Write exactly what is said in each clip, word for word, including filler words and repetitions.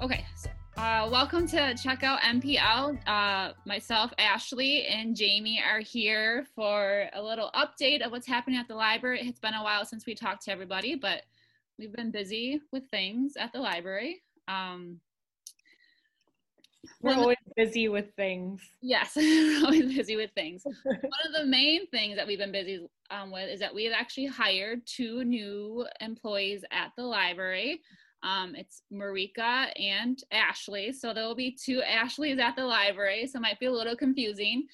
Okay, so, uh, welcome to Checkout M P L. Uh, myself, Ashley, and Jamie are here for a little update of what's happening at the library. It's been a while since we talked to everybody, but we've been busy with things at the library. Um, We're always busy with things. Yes, we're always busy with things. One of the main things that we've been busy um, with is that we've actually hired two new employees at the library. Um, it's Marika and Ashley. So there will be two Ashleys at the library, so it might be a little confusing.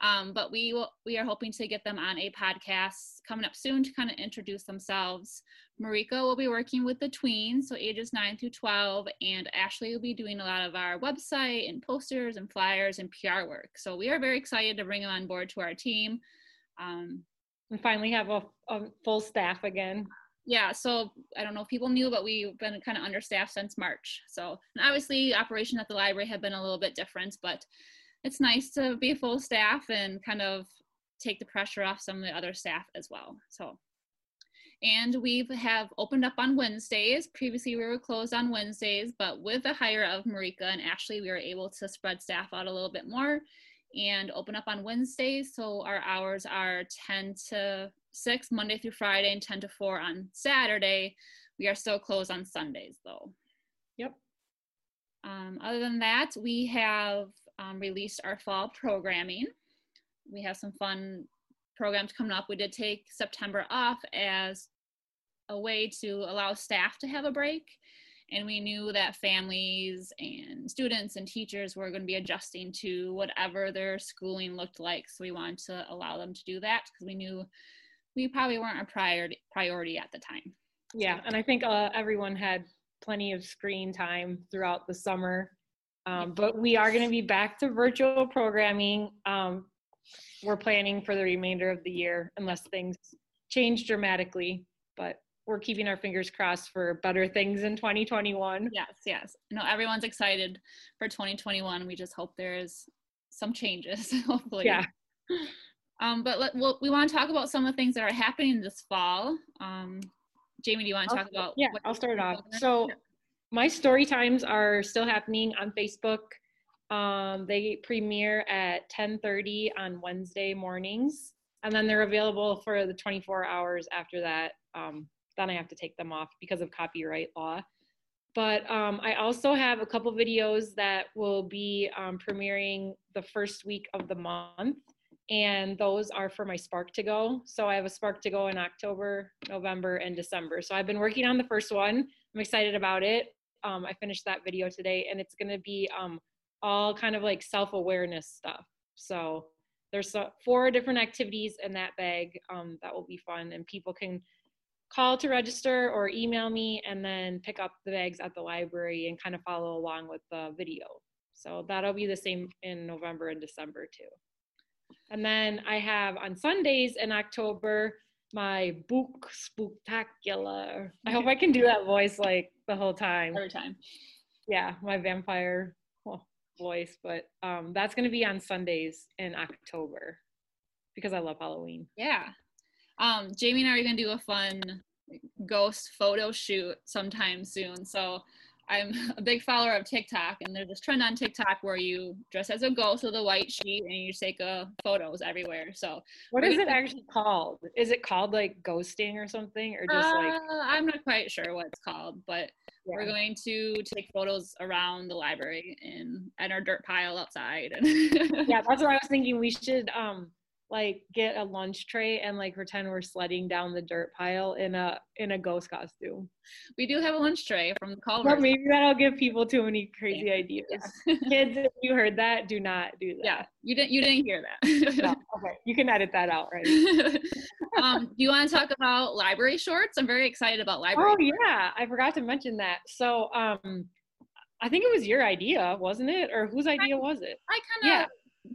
Um, but we will, we are hoping to get them on a podcast coming up soon to kind of introduce themselves. Marika will be working with the tweens, so ages nine through twelve, and Ashley will be doing a lot of our website and posters and flyers and P R work. So we are very excited to bring them on board to our team. Um, we finally have a, a full staff again. Yeah, so I don't know if people knew, but we've been kind of understaffed since March. So and obviously operations at the library have been a little bit different, but it's nice to be full staff and kind of take the pressure off some of the other staff as well. So, and we have opened up on Wednesdays. Previously, we were closed on Wednesdays, but with the hire of Marika and Ashley, we were able to spread staff out a little bit more and open up on Wednesdays. So our hours are ten to six, Monday through Friday, and ten to four on Saturday. We are still closed on Sundays though. Yep. Um, other than that, we have Um, released our fall programming. We have some fun programs coming up. We did take September off as a way to allow staff to have a break, and we knew that families and students and teachers were going to be adjusting to whatever their schooling looked like, so we wanted to allow them to do that because we knew we probably weren't a priority priority at the time. Yeah, and I think uh, everyone had plenty of screen time throughout the summer. Um, but we are going to be back to virtual programming. Um, we're planning for the remainder of the year unless things change dramatically, but we're keeping our fingers crossed for better things in twenty twenty-one. Yes, yes. No, everyone's excited for twenty twenty-one. We just hope there's some changes, hopefully. Yeah. Um, but let, we'll, we want to talk about some of the things that are happening this fall. Um, Jamie, do you want to I'll, talk about? Yeah, I'll start off. So. My story times are still happening on Facebook. Um, they premiere at ten thirty on Wednesday mornings, and then they're available for the twenty-four hours after that. Um, then I have to take them off because of copyright law. But um, I also have a couple videos that will be um, premiering the first week of the month, and those are for my Spark to Go. So I have a Spark to Go in October, November, and December. So I've been working on the first one. I'm excited about it. Um, I finished that video today, and it's going to be um, all kind of like self-awareness stuff. So there's uh, four different activities in that bag um, that will be fun, and people can call to register or email me and then pick up the bags at the library and kind of follow along with the video. So that'll be the same in November and December too. And then I have on Sundays in October, my book spooktacular. I hope I can do that voice like the whole time. Every time. Yeah, my vampire well, voice, but um, that's going to be on Sundays in October because I love Halloween. Yeah. Um, Jamie and I are going to do a fun ghost photo shoot sometime soon. So I'm a big follower of TikTok, and there's this trend on TikTok where you dress as a ghost with a white sheet and you take uh, photos everywhere. So what is it actually called? Is it called like ghosting or something, or just like? Uh, I'm not quite sure what it's called, but yeah. We're going to take photos around the library and at our dirt pile outside. And yeah, that's what I was thinking. We should um like get a lunch tray and like pretend we're sledding down the dirt pile in a in a ghost costume. We do have a lunch tray from the Culver's. Well, maybe that'll give people too many crazy yeah. ideas. Yeah. Kids, if you heard that, do not do that. Yeah, you didn't. You didn't hear that. No. Okay, you can edit that out, right? um, do you want to talk about library shorts? I'm very excited about library. Oh shorts. Yeah, I forgot to mention that. So, um, I think it was your idea, wasn't it? Or whose idea I, was it? I kind of. Yeah.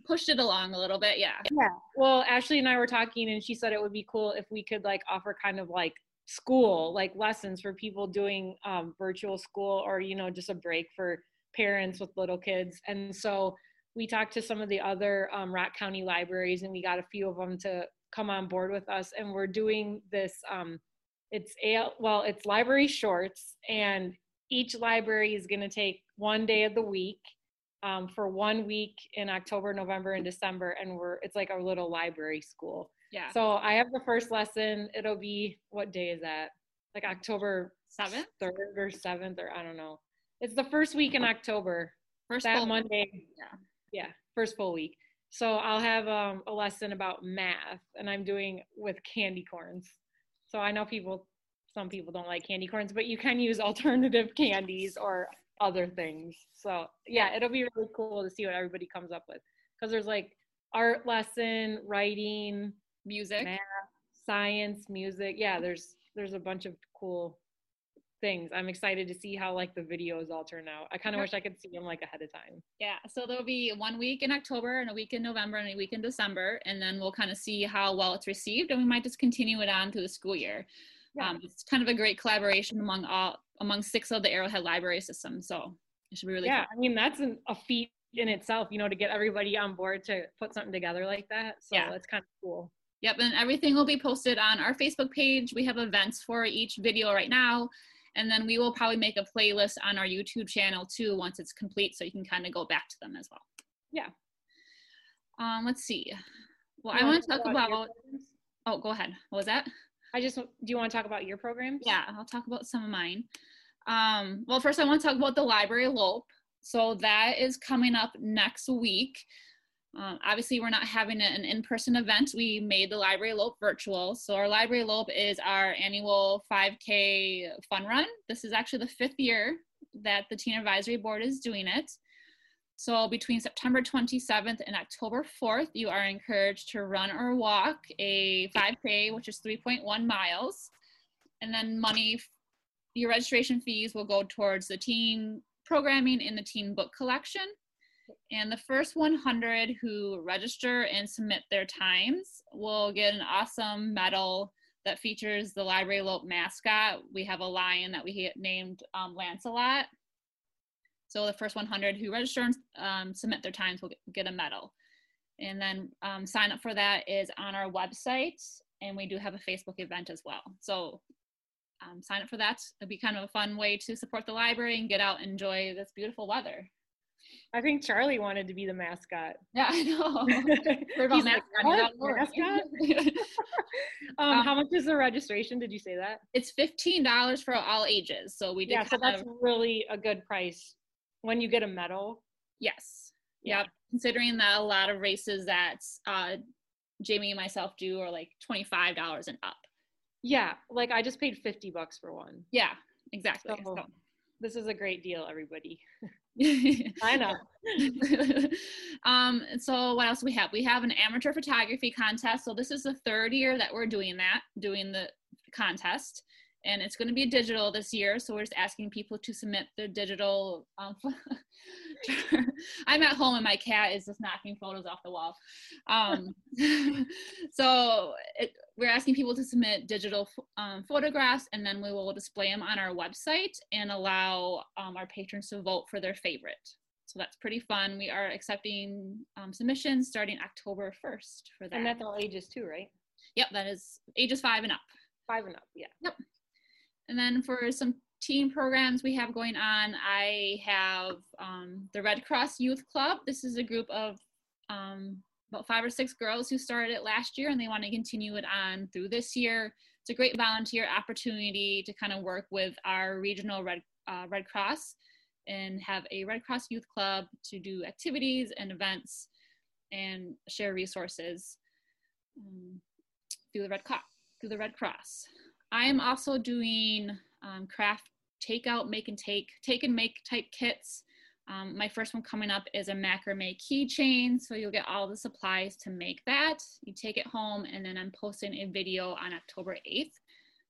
Pushed it along a little bit. Yeah. Yeah. Well, Ashley and I were talking, and she said it would be cool if we could like offer kind of like school, like lessons for people doing um, virtual school, or, you know, just a break for parents with little kids. And so we talked to some of the other um, Rock County libraries, and we got a few of them to come on board with us. And we're doing this, um, it's, a well, it's library shorts, and each library is going to take one day of the week um, for one week in October, November, and December, and we're it's like our little library school. Yeah. So I have the first lesson. It'll be, what day is that? Like October seventh, third or seventh, or I don't know. It's the first week in October. First that full Monday. Week. Yeah. Yeah. First full week. So I'll have um, a lesson about math, and I'm doing with candy corns. So I know people, some people don't like candy corns, but you can use alternative candies or other things. So yeah, it'll be really cool to see what everybody comes up with. Because there's like art lesson, writing, music, math, science, music. Yeah, there's there's a bunch of cool things. I'm excited to see how like the videos all turn out. I kind of wish I could see them like ahead of time. Yeah, so there'll be one week in October and a week in November and a week in December, and then we'll kind of see how well it's received, and we might just continue it on through the school year. Yeah. Um, it's kind of a great collaboration among all among six of the Arrowhead library system, so it should be really yeah cool. I mean, that's an, a feat in itself, you know, to get everybody on board to put something together like that, so yeah. That's kind of cool. Yep, and everything will be posted on our Facebook page. We have events for each video right now, and then we will probably make a playlist on our YouTube channel too once it's complete, so you can kind of go back to them as well. Yeah. Um, let's see. Well, I want to talk about, oh, go ahead. What was that? I just, do you want to talk about your programs? Yeah, I'll talk about some of mine. Um, well, first I want to talk about the Library Lope. So that is coming up next week. Um, obviously, we're not having an in-person event. We made the Library Lope virtual. So our Library Lope is our annual five K fun run. This is actually the fifth year that the Teen Advisory Board is doing it. So between September twenty-seventh and October fourth, you are encouraged to run or walk a five K, which is three point one miles. And then money, your registration fees will go towards the teen programming in the teen book collection. And the first one hundred who register and submit their times will get an awesome medal that features the Library Lope mascot. We have a lion that we named um, Lancelot. So the first one hundred who register and um, submit their times will get a medal. And then um, sign up for that is on our website, and we do have a Facebook event as well. So um, sign up for that. It'll be kind of a fun way to support the library and get out and enjoy this beautiful weather. I think Charlie wanted to be the mascot. Yeah, I know. We're about mascot. Like, mascot? um, um, how much is the registration? Did you say that? It's fifteen dollars for all ages. So we did. Yeah, so that's of, really a good price when you get a medal. Yes. Yeah. Yep. Considering that a lot of races that uh, Jamie and myself do are like twenty-five dollars and up. Yeah. Like I just paid fifty bucks for one. Yeah, exactly. So, so. This is a great deal, everybody. I know. um, so what else do we have? We have an amateur photography contest. So this is the third year that we're doing that, doing the contest. And it's going to be digital this year. So we're just asking people to submit their digital. Um, I'm at home and my cat is just knocking photos off the wall. Um, so it, we're asking people to submit digital um, photographs, and then we will display them on our website and allow um, our patrons to vote for their favorite. So that's pretty fun. We are accepting um, submissions starting October first for that. And that's all ages too, right? Yep, that is ages five and up. Five and up, yeah. Yep. And then for some teen programs we have going on, I have um, the Red Cross Youth Club. This is a group of um, about five or six girls who started it last year, and they want to continue it on through this year. It's a great volunteer opportunity to kind of work with our regional Red, uh, Red Cross and have a Red Cross Youth Club to do activities and events and share resources um, through the Red Co- through the Red Cross. I am also doing um, craft takeout, make and take, take and make type kits. Um, my first one coming up is a macrame keychain. So you'll get all the supplies to make that. You take it home, and then I'm posting a video on October eighth.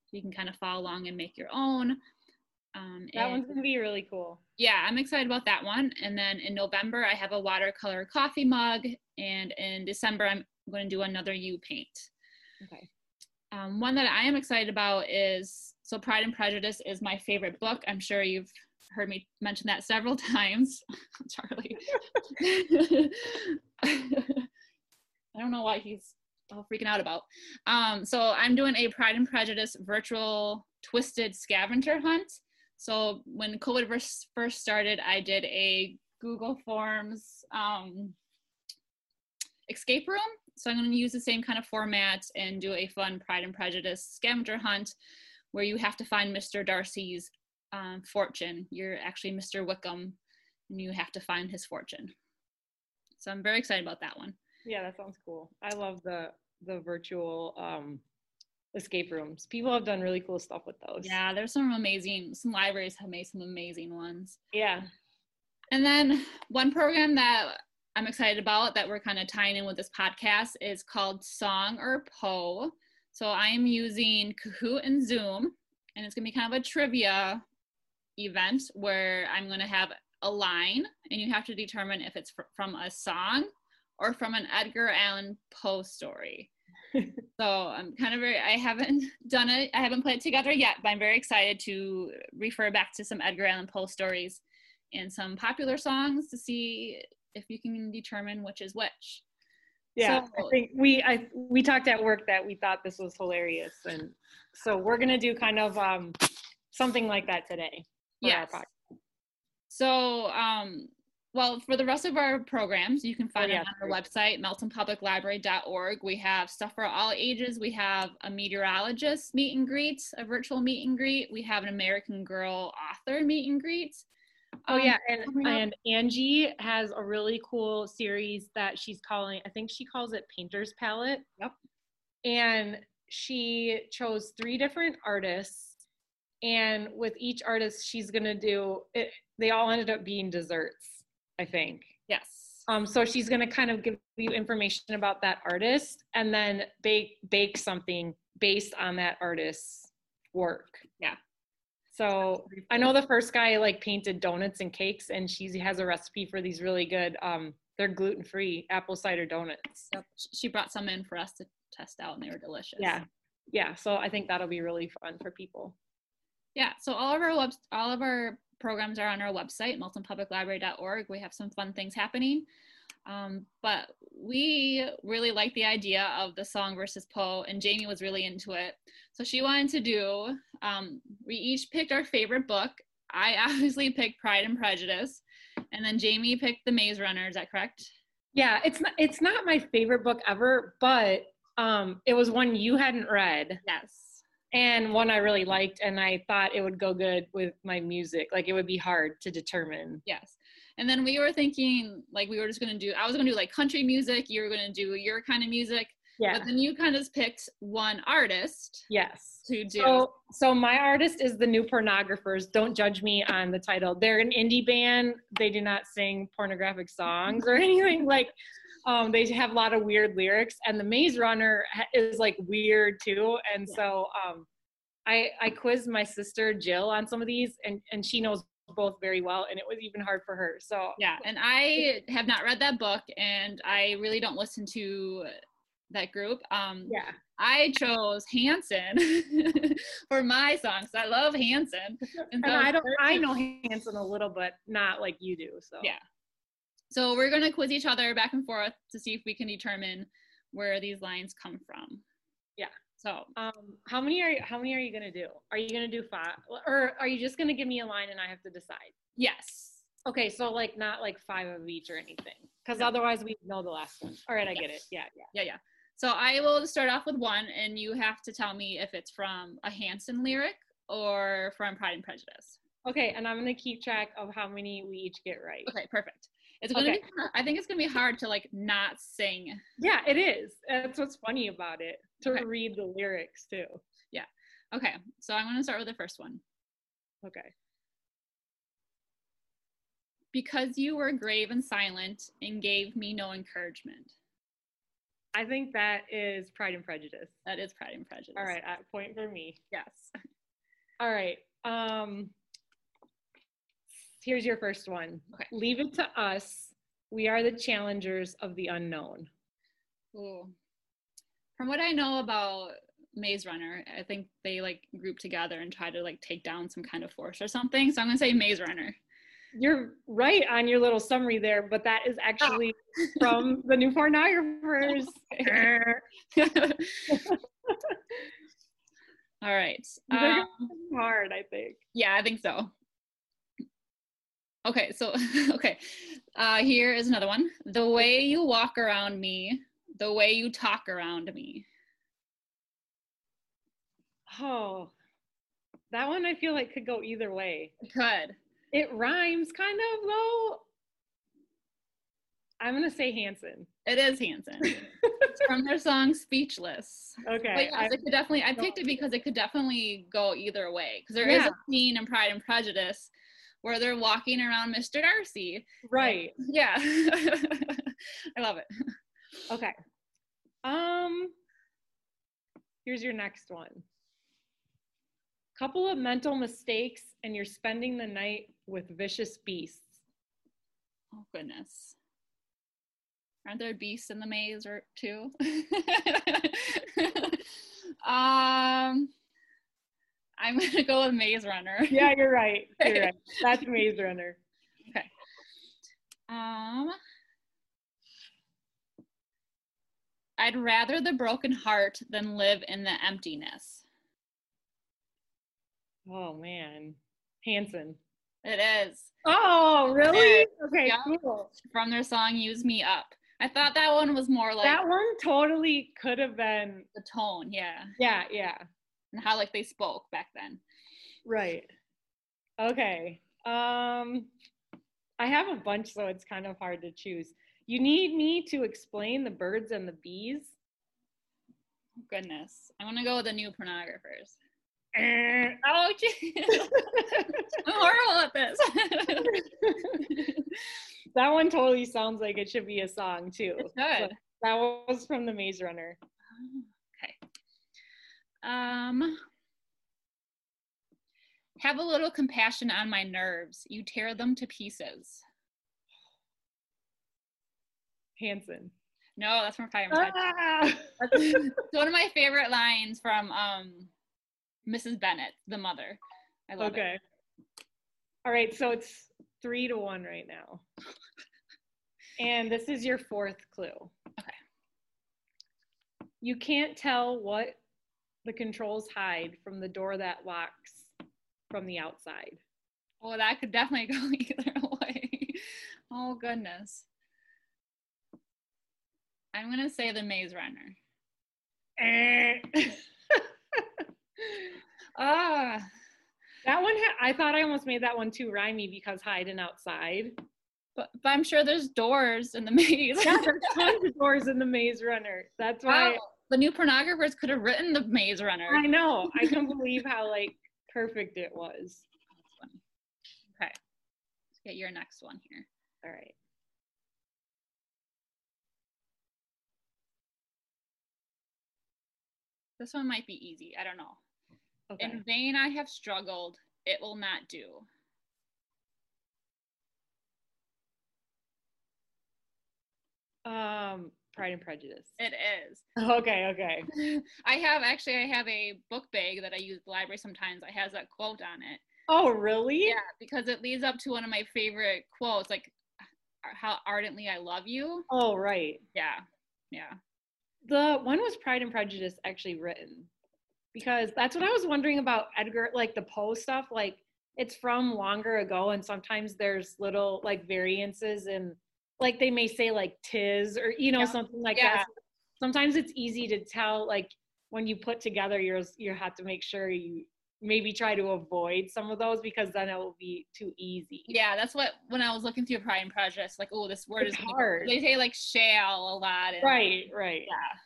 So you can kind of follow along and make your own. Um, that and, one's gonna be really cool. Yeah, I'm excited about that one. And then in November, I have a watercolor coffee mug. And in December, I'm gonna do another U paint. Okay. Um, one that I am excited about is, so Pride and Prejudice is my favorite book. I'm sure you've heard me mention that several times, Charlie. I don't know what he's all freaking out about. Um, so I'm doing a Pride and Prejudice virtual twisted scavenger hunt. So when COVID first started, I did a Google Forms um, escape room. So I'm going to use the same kind of format and do a fun Pride and Prejudice scavenger hunt where you have to find Mister Darcy's um, fortune. You're actually Mister Wickham and you have to find his fortune. So I'm very excited about that one. Yeah, that sounds cool. I love the the virtual um, escape rooms. People have done really cool stuff with those. Yeah, there's some amazing, some libraries have made some amazing ones. Yeah. And then one program that I'm excited about that we're kind of tying in with this podcast is called Song or Poe. So I am using Kahoot! And Zoom, and it's going to be kind of a trivia event where I'm going to have a line, and you have to determine if it's fr- from a song or from an Edgar Allan Poe story. So I'm kind of very, I haven't done it, I haven't put it together yet, but I'm very excited to refer back to some Edgar Allan Poe stories and some popular songs to see if you can determine which is which. Yeah, so, I think we I we talked at work that we thought this was hilarious, and so we're gonna do kind of um, something like that today. Yeah. So, um, well, for the rest of our programs, you can find oh, yeah. it on our website, Milton Public Library dot org. We have stuff for all ages. We have a meteorologist meet and greet, a virtual meet and greet. We have an American Girl author meet and greet. Oh um, yeah, and, and Angie has a really cool series that she's calling, I think she calls it Painter's Palette. Yep. And she chose three different artists, and with each artist she's gonna do, it, they all ended up being desserts, I think. Yes. Um. So she's gonna kind of give you information about that artist and then bake bake something based on that artist's work. Yeah. So I know the first guy like painted donuts and cakes, and she has a recipe for these really good, um, they're gluten-free apple cider donuts. Yep. She brought some in for us to test out, and they were delicious. Yeah. Yeah. So I think that'll be really fun for people. Yeah. So all of our web- all of our programs are on our website, Milton Public Library dot org. We have some fun things happening. Um, but we really like the idea of the song versus Poe, and Jamie was really into it. So she wanted to do, um, we each picked our favorite book. I obviously picked Pride and Prejudice, and then Jamie picked The Maze Runner. Is that correct? Yeah, it's not, it's not my favorite book ever, but um, it was one you hadn't read. Yes. And one I really liked, and I thought it would go good with my music. Like, it would be hard to determine. Yes. And then we were thinking, like, we were just going to do, I was going to do, like, country music. You were going to do your kind of music. Yeah. But then you kind of picked one artist. Yes. To do. So, so my artist is the New Pornographers. Don't judge me on the title. They're an indie band. They do not sing pornographic songs or anything. Like, um, they have a lot of weird lyrics. And The Maze Runner is, like, weird, too. And yeah. so um, I, I quizzed my sister, Jill, on some of these, and, and she knows both very well, and it was even hard for her. So yeah, and I have not read that book, and I really don't listen to that group. Um, yeah, I chose Hanson for my songs. I love Hanson, and, and so I don't. I know Hanson a little, but not like you do. So yeah, so we're gonna quiz each other back and forth to see if we can determine where these lines come from. Yeah. So, um, how many are you, how many are you gonna do? Are you gonna do five, or are you just gonna give me a line and I have to decide? Yes. Okay, so like not like five of each or anything, because no. Otherwise we know the last one. All right, I yes. get it. Yeah, yeah, yeah, yeah. So I will start off with one, and you have to tell me if it's from a Hanson lyric or from Pride and Prejudice. Okay, and I'm gonna keep track of how many we each get right. Okay, perfect. It's gonna okay. be. I think it's gonna be hard to like not sing. Yeah, it is. That's what's funny about it. To okay. read the lyrics too. Yeah. Okay. So I'm gonna start with the first one. Okay. Because you were grave and silent and gave me no encouragement. I think that is Pride and Prejudice. That is Pride and Prejudice. All right. Point for me. Yes. All right. Um. Here's your first one. Okay. Leave it to us. We are the challengers of the unknown. Ooh. From what I know about Maze Runner, I think they like group together and try to like take down some kind of force or something. So I'm gonna say Maze Runner. You're right on your little summary there, but that is actually oh. from the New Pornographers. All right. Um, hard, I think. Yeah, I think so. Okay, so, okay. Uh, here is another one. The way you walk around me, the way you talk around me. Oh, that one I feel like could go either way. It could. It rhymes kind of though. I'm gonna say Hanson. It is Hanson. It's from their song Speechless. Okay. But yes, I, it could definitely, I picked it because it could definitely go either way. Because there yeah. is a scene in Pride and Prejudice where they're walking around Mister Darcy. Right. And, yeah. I love it. Okay. Um, here's your next one. Couple of mental mistakes and you're spending the night with vicious beasts. Oh, goodness. Aren't there beasts in the maze or too? um, I'm gonna go with Maze Runner. Yeah, you're right. You're right. That's Maze Runner. Okay. Um, I'd rather the broken heart than live in the emptiness. Oh man, Hanson. It is. Oh, really? Okay, yeah. Cool. From their song "Use Me Up." I thought that one was more like that one totally could have been the tone, yeah. Yeah, yeah. And how like they spoke back then. Right. Okay. Um I have a bunch, so it's kind of hard to choose. You need me to explain the birds and the bees? Oh, goodness. I'm gonna go with the New Pornographers. Uh, oh, geez. I'm horrible at this. That one totally sounds like it should be a song too. It should. That was from the Maze Runner. Okay. Um, have a little compassion on my nerves. You tear them to pieces. Hanson. No, that's from Fire and Fire. Ah! That's one of my favorite lines from um. Missus Bennett, the mother. I love okay. it. Okay. All right, so it's three to one right now. And this is your fourth clue. Okay. You can't tell what the controls hide from the door that locks from the outside. Oh, that could definitely go either way. Oh, goodness. I'm going to say the Maze Runner. Ah, that one, ha I thought I almost made that one too rhymey because hide and outside. But, but I'm sure there's doors in the maze. Yeah, there's tons of doors in the Maze Runner. That's why. Wow. The New Pornographers could have written the Maze Runner. I know. I can't believe how like perfect it was. That's funny. Okay. Let's get your next one here. All right. This one might be easy. I don't know. Okay. In vain I have struggled, it will not do. Um, Pride and Prejudice. It is. Okay, okay. I have, actually, I have a book bag that I use at the library sometimes that has that quote on it. Oh, really? Yeah, because it leads up to one of my favorite quotes, like, how ardently I love you. Oh, right. Yeah, yeah. The, when was Pride and Prejudice actually written? Because that's what I was wondering about Edgar, like the Poe stuff, like it's from longer ago and sometimes there's little like variances and like they may say like tis or, you know, yeah. something like yeah. that. Sometimes it's easy to tell, like when you put together yours, you have to make sure you maybe try to avoid some of those because then it will be too easy. Yeah, that's what, when I was looking through Pride and Prejudice, like, oh, this word it's is hard. They say like shall a lot. And, right, right. Yeah.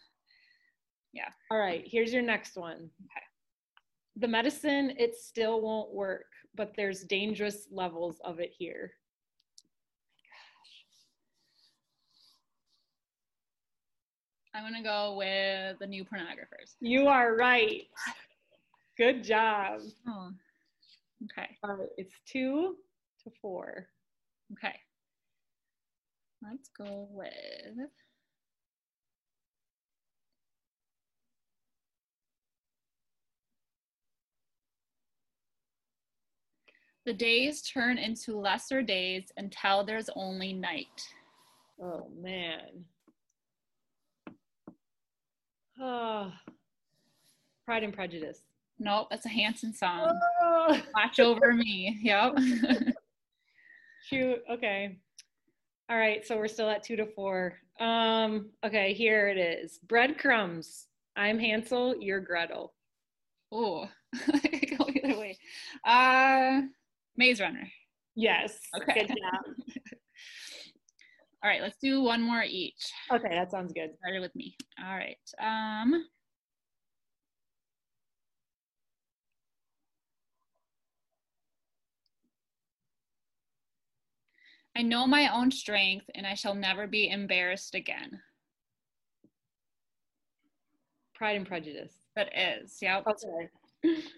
Yeah. All right, here's your next one. Okay. The medicine, it still won't work, but there's dangerous levels of it here. Oh my gosh. I'm gonna go with the New Pornographers. You are right. Good job. Oh. Okay. All right, it's two to four. Okay. Let's go with... The days turn into lesser days until there's only night. Oh, man. Oh. Pride and Prejudice. Nope, that's a Hanson song. Oh. Watch Over Me. Yep. Shoot. Okay. All right. So we're still at two to four. Um, okay. Here it is. Breadcrumbs. I'm Hansel. You're Gretel. Oh, I could go either way. Uh, Maze Runner. Yes. Okay. Good job. All right. Let's do one more each. Okay. That sounds good. Started with me. All right. Um, I know my own strength, and I shall never be embarrassed again. Pride and Prejudice. That is, yeah. Okay.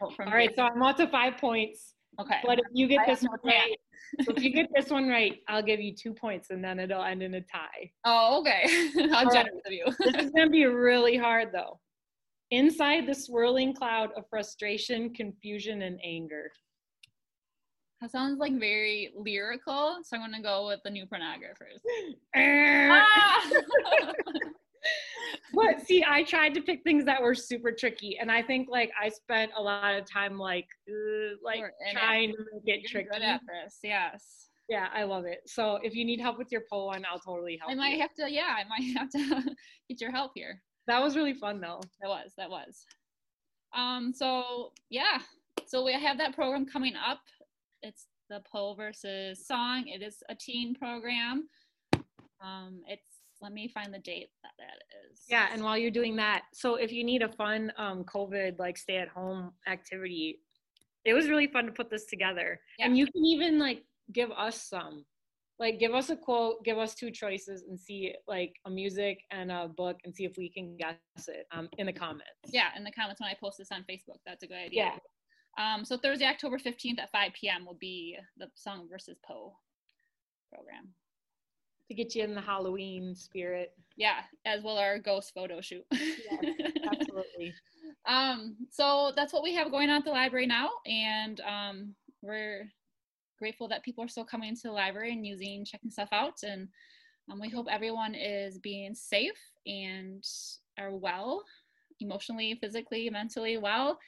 All right, so I'm up to five points. Okay. But if you get this one right, if you get this one right, I'll give you two points, and then it'll end in a tie. Oh, okay. How generous of you. This is going to be really hard, though. Inside the swirling cloud of frustration, confusion, and anger. That sounds like very lyrical, so I'm gonna go with the New Pornographers. ah! But see, I tried to pick things that were super tricky, and I think like I spent a lot of time like uh, like trying it. to make it You're tricky. Good at this. Yes. Yeah, I love it. So if you need help with your poll one, I'll totally help. I might you. have to. Yeah, I might have to get your help here. That was really fun, though. That was. That was. Um. So yeah. So we have that program coming up. It's the Poe versus Song. It is a teen program. Um, it's, let me find the date that that is. Yeah, and while you're doing that, so if you need a fun um, COVID, like, stay-at-home activity, it was really fun to put this together. Yeah. And you can even, like, give us some. Like, give us a quote, give us two choices, and see, like, a music and a book, and see if we can guess it um, in the comments. Yeah, in the comments when I post this on Facebook. That's a good idea. Yeah. Um, so Thursday, October fifteenth at five p m will be the Song versus Poe program. To get you in the Halloween spirit. Yeah, as well our ghost photo shoot. Yes, absolutely. um, so that's what we have going on at the library now. And um, we're grateful that people are still coming into the library and using, checking stuff out. And um, we hope everyone is being safe and are well, emotionally, physically, mentally well.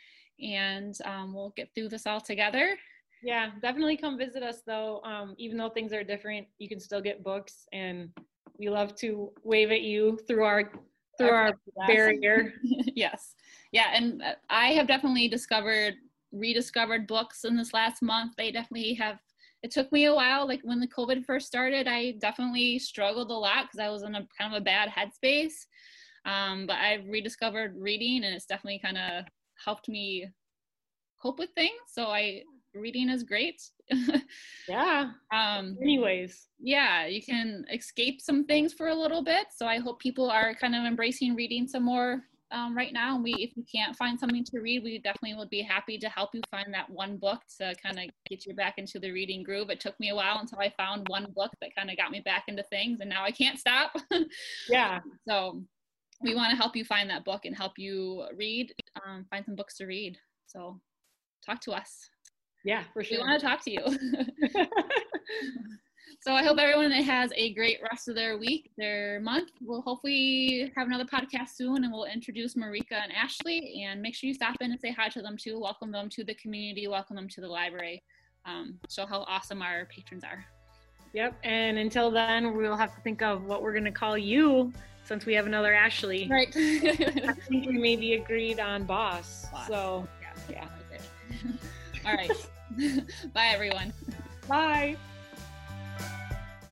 And um, we'll get through this all together. Yeah, definitely come visit us though. Um, even though things are different, you can still get books, and we love to wave at you through our through our barrier. Yes, yeah, and I have definitely discovered, rediscovered books in this last month. They definitely have. It took me a while. Like when the COVID first started, I definitely struggled a lot because I was in a kind of a bad headspace. Um, but I've rediscovered reading, and it's definitely kind of helped me cope with things. So I reading is great. Yeah. Um anyways, yeah, you can escape some things for a little bit. So I hope people are kind of embracing reading some more um right now. And we if you can't find something to read, we definitely would be happy to help you find that one book to kind of get you back into the reading groove. It took me a while until I found one book that kind of got me back into things, and now I can't stop. Yeah. So we want to help you find that book and help you read, um, find some books to read. So talk to us. Yeah, for sure. We want to talk to you. So I hope everyone has a great rest of their week, their month. We'll hopefully have another podcast soon, and we'll introduce Marika and Ashley, and make sure you stop in and say hi to them too. Welcome them to the community. Welcome them to the library. Um, show how awesome our patrons are. Yep. And until then, we'll have to think of what we're going to call you, since we have another Ashley. Right. I think we maybe agreed on boss. boss. So, yeah. yeah. All right. Bye, everyone. Bye.